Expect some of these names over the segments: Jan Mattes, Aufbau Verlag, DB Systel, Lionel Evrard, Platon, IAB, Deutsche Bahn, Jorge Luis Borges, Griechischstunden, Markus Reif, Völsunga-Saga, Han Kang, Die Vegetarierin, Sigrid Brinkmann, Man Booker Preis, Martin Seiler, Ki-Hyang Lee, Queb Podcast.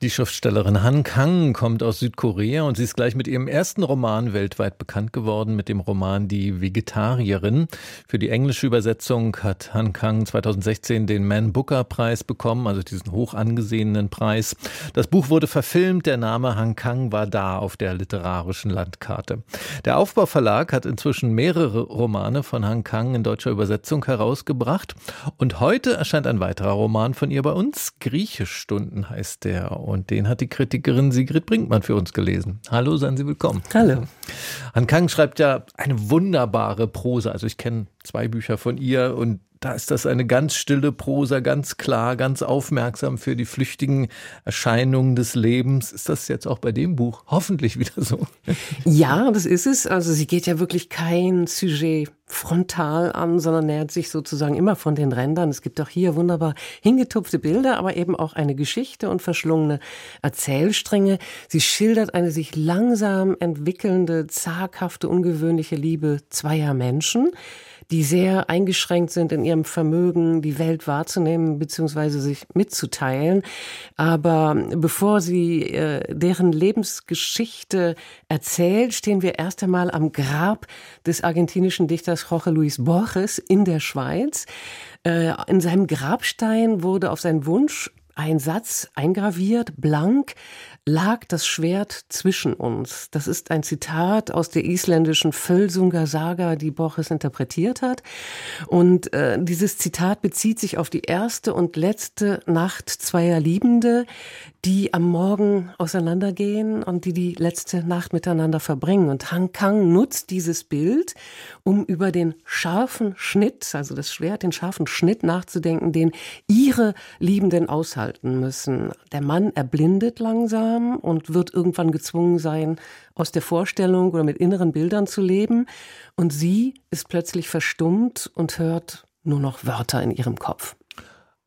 Die Schriftstellerin Han Kang kommt aus Südkorea und sie ist gleich mit ihrem ersten Roman weltweit bekannt geworden, mit dem Roman Die Vegetarierin. Für die englische Übersetzung hat Han Kang 2016 den Man Booker Preis bekommen, also diesen hoch angesehenen Preis. Das Buch wurde verfilmt, der Name Han Kang war da auf der literarischen Landkarte. Der Aufbau Verlag hat inzwischen mehrere Romane von Han Kang in deutscher Übersetzung herausgebracht. Und heute erscheint ein weiterer Roman von ihr bei uns, Griechischstunden heißt der. Und den hat die Kritikerin Sigrid Brinkmann für uns gelesen. Hallo, seien Sie willkommen. Hallo. Han Kang schreibt ja eine wunderbare Prosa. Also ich kenne 2 Bücher von ihr und da ist das eine ganz stille Prosa, ganz klar, ganz aufmerksam für die flüchtigen Erscheinungen des Lebens. Ist das jetzt auch bei dem Buch hoffentlich wieder so? Ja, das ist es. Also sie geht ja wirklich kein Sujet frontal an, sondern nähert sich sozusagen immer von den Rändern. Es gibt auch hier wunderbar hingetupfte Bilder, aber eben auch eine Geschichte und verschlungene Erzählstränge. Sie schildert eine sich langsam entwickelnde, zaghafte, ungewöhnliche Liebe zweier Menschen, die sehr eingeschränkt sind in ihrem Vermögen, die Welt wahrzunehmen bzw. sich mitzuteilen. Aber bevor sie deren Lebensgeschichte erzählt, stehen wir erst einmal am Grab des argentinischen Dichters Jorge Luis Borges in der Schweiz. In seinem Grabstein wurde auf seinen Wunsch ein Satz eingraviert, blank: lag das Schwert zwischen uns. Das ist ein Zitat aus der isländischen Völsunga-Saga, die Borges interpretiert hat. Und dieses Zitat bezieht sich auf die erste und letzte Nacht zweier Liebende, die am Morgen auseinandergehen und die letzte Nacht miteinander verbringen. Und Han Kang nutzt dieses Bild, um über den scharfen Schnitt, also das Schwert, den scharfen Schnitt nachzudenken, den ihre Liebenden aushalten müssen. Der Mann erblindet langsam und wird irgendwann gezwungen sein, aus der Vorstellung oder mit inneren Bildern zu leben. Und sie ist plötzlich verstummt und hört nur noch Wörter in ihrem Kopf.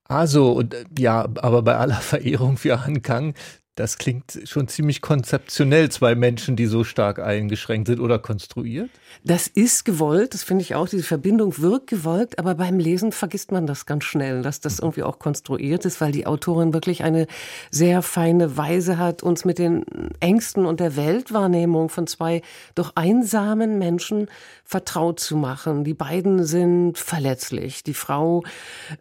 Also, und ja, aber bei aller Verehrung für Han Kang, das klingt schon ziemlich konzeptionell, 2 Menschen, die so stark eingeschränkt sind oder konstruiert. Das ist gewollt, das finde ich auch, diese Verbindung wirkt gewollt, aber beim Lesen vergisst man das ganz schnell, dass das irgendwie auch konstruiert ist, weil die Autorin wirklich eine sehr feine Weise hat, uns mit den Ängsten und der Weltwahrnehmung von 2 doch einsamen Menschen vertraut zu machen. Die beiden sind verletzlich. Die Frau,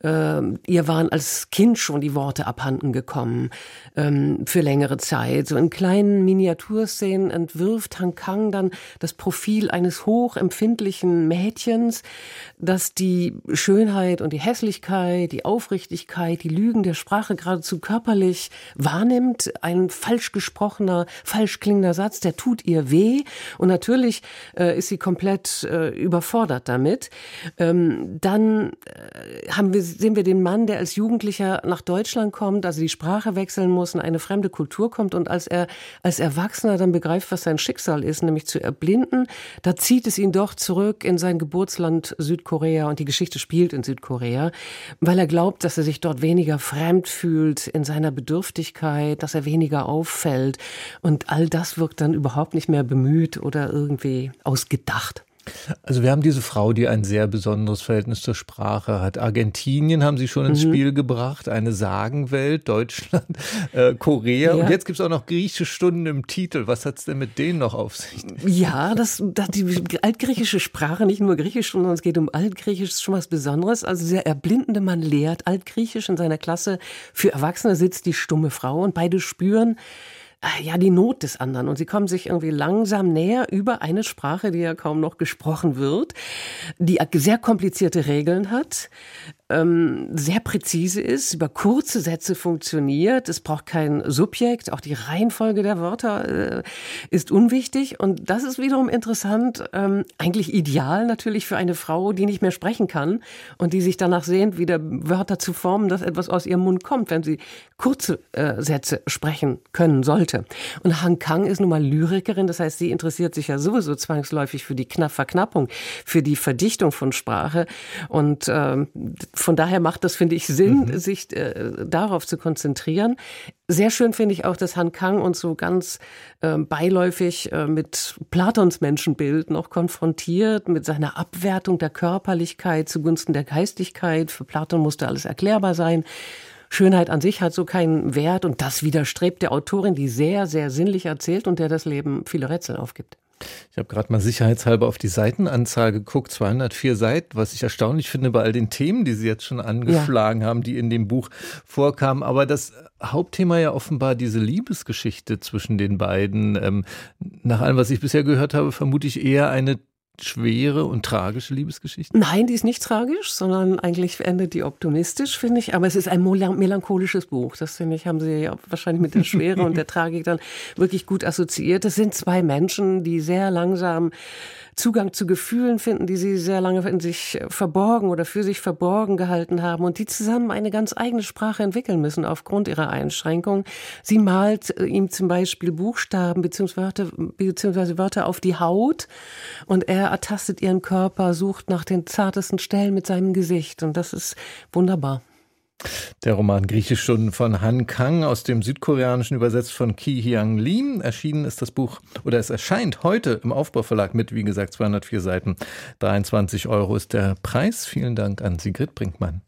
ihr waren als Kind schon die Worte abhanden gekommen, für längere Zeit. So in kleinen Miniaturszenen entwirft Han Kang dann das Profil eines hochempfindlichen Mädchens, das die Schönheit und die Hässlichkeit, die Aufrichtigkeit, die Lügen der Sprache geradezu körperlich wahrnimmt. Ein falsch gesprochener, falsch klingender Satz, der tut ihr weh. Und natürlich ist sie komplett überfordert damit. Dann sehen wir den Mann, der als Jugendlicher nach Deutschland kommt, also die Sprache wechseln muss, in eine fremde Kultur kommt und als Erwachsener dann begreift, was sein Schicksal ist, nämlich zu erblinden, da zieht es ihn doch zurück in sein Geburtsland Südkorea und die Geschichte spielt in Südkorea, weil er glaubt, dass er sich dort weniger fremd fühlt in seiner Bedürftigkeit, dass er weniger auffällt und all das wirkt dann überhaupt nicht mehr bemüht oder irgendwie ausgedacht. Also wir haben diese Frau, die ein sehr besonderes Verhältnis zur Sprache hat. Argentinien haben sie schon ins Spiel gebracht, eine Sagenwelt, Deutschland, Korea. Ja. Und jetzt gibt es auch noch griechische Stunden im Titel. Was hat es denn mit denen noch auf sich? Ja, das die altgriechische Sprache, nicht nur griechisch, sondern es geht um altgriechisch, ist schon was Besonderes. Also der erblindende Mann lehrt altgriechisch in seiner Klasse. Für Erwachsene sitzt die stumme Frau und beide spüren, ja, die Not des anderen. Und sie kommen sich irgendwie langsam näher über eine Sprache, die ja kaum noch gesprochen wird, die sehr komplizierte Regeln hat, sehr präzise ist, über kurze Sätze funktioniert, es braucht kein Subjekt, auch die Reihenfolge der Wörter ist unwichtig und das ist wiederum interessant, eigentlich ideal natürlich für eine Frau, die nicht mehr sprechen kann und die sich danach sehnt, wieder Wörter zu formen, dass etwas aus ihrem Mund kommt, wenn sie kurze Sätze sprechen können sollte. Und Han Kang ist nun mal Lyrikerin, das heißt, sie interessiert sich ja sowieso zwangsläufig für die Verknappung, für die Verdichtung von Sprache und Von daher macht das, finde ich, Sinn, sich darauf zu konzentrieren. Sehr schön finde ich auch, dass Han Kang uns so ganz beiläufig mit Platons Menschenbild noch konfrontiert, mit seiner Abwertung der Körperlichkeit zugunsten der Geistigkeit. Für Platon musste alles erklärbar sein. Schönheit an sich hat so keinen Wert und das widerstrebt der Autorin, die sehr, sehr sinnlich erzählt und der das Leben viele Rätsel aufgibt. Ich habe gerade mal sicherheitshalber auf die Seitenanzahl geguckt, 204 Seiten, was ich erstaunlich finde bei all den Themen, die Sie jetzt schon angeschlagen haben, die in dem Buch vorkamen. Aber das Hauptthema ja offenbar diese Liebesgeschichte zwischen den beiden. Nach allem, was ich bisher gehört habe, vermute ich eher eine schwere und tragische Liebesgeschichte? Nein, die ist nicht tragisch, sondern eigentlich endet die optimistisch, finde ich. Aber es ist ein melancholisches Buch. Das, finde ich, haben Sie ja wahrscheinlich mit der Schwere und der Tragik dann wirklich gut assoziiert. Es sind zwei Menschen, die sehr langsam Zugang zu Gefühlen finden, die sie sehr lange in sich verborgen oder für sich verborgen gehalten haben und die zusammen eine ganz eigene Sprache entwickeln müssen aufgrund ihrer Einschränkung. Sie malt ihm zum Beispiel Buchstaben bzw. Wörter auf die Haut und er ertastet ihren Körper, sucht nach den zartesten Stellen mit seinem Gesicht und das ist wunderbar. Der Roman Griechischstunden von Han Kang, aus dem Südkoreanischen übersetzt von Ki-Hyang Lee. Erschienen ist das Buch, oder es erscheint heute im Aufbau Verlag mit, wie gesagt, 204 Seiten. 23 € ist der Preis. Vielen Dank an Sigrid Brinkmann.